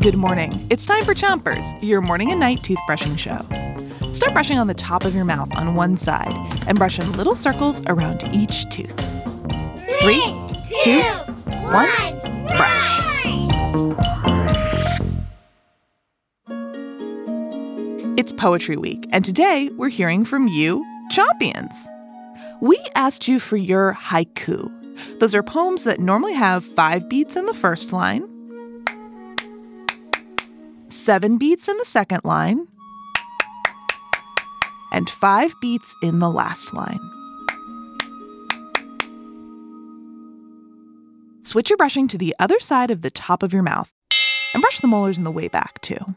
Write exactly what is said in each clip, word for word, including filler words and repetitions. Good morning. It's time for Chompers, your morning and night toothbrushing show. Start brushing on the top of your mouth on one side and brush in little circles around each tooth. Three, Three two, two, one, one brush. Run. It's Poetry Week, and today we're hearing from you, Chompions. We asked you for your haiku. Those are poems that normally have five beats in the first line, seven beats in the second line, and five beats in the last line. Switch your brushing to the other side of the top of your mouth and brush the molars in the way back, too.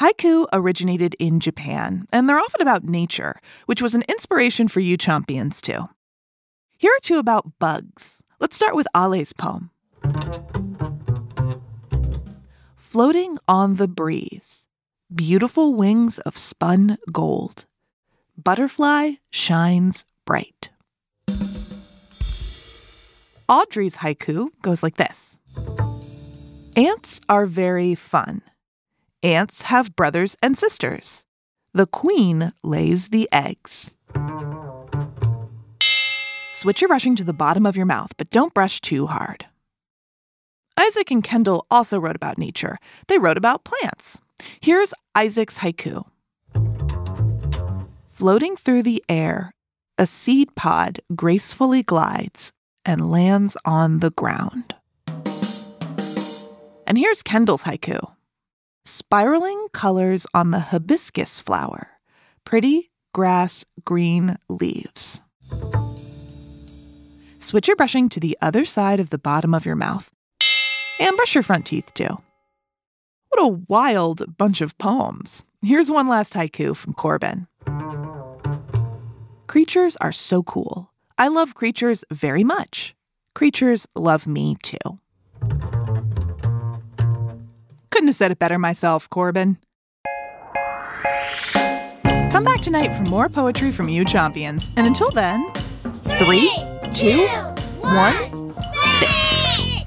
Haiku originated in Japan, and they're often about nature, which was an inspiration for you Chompions, too. Here are two about bugs. Let's start with Ale's poem. Floating on the breeze, beautiful wings of spun gold. Butterfly shines bright. Audrey's haiku goes like this. Ants are very fun. Ants have brothers and sisters. The queen lays the eggs. Switch your brushing to the bottom of your mouth, but don't brush too hard. Isaac and Kendall also wrote about nature. They wrote about plants. Here's Isaac's haiku. Floating through the air, a seed pod gracefully glides and lands on the ground. And here's Kendall's haiku. Spiraling colors on the hibiscus flower, pretty grass green leaves. Switch your brushing to the other side of the bottom of your mouth and brush your front teeth too. What a wild bunch of poems. Here's one last haiku from Corbin. Creatures are so cool. I love creatures very much. Creatures love me too. Couldn't have said it better myself, Corbin. Come back tonight for more poetry from you Chompions. And until then, three, two, one, spit.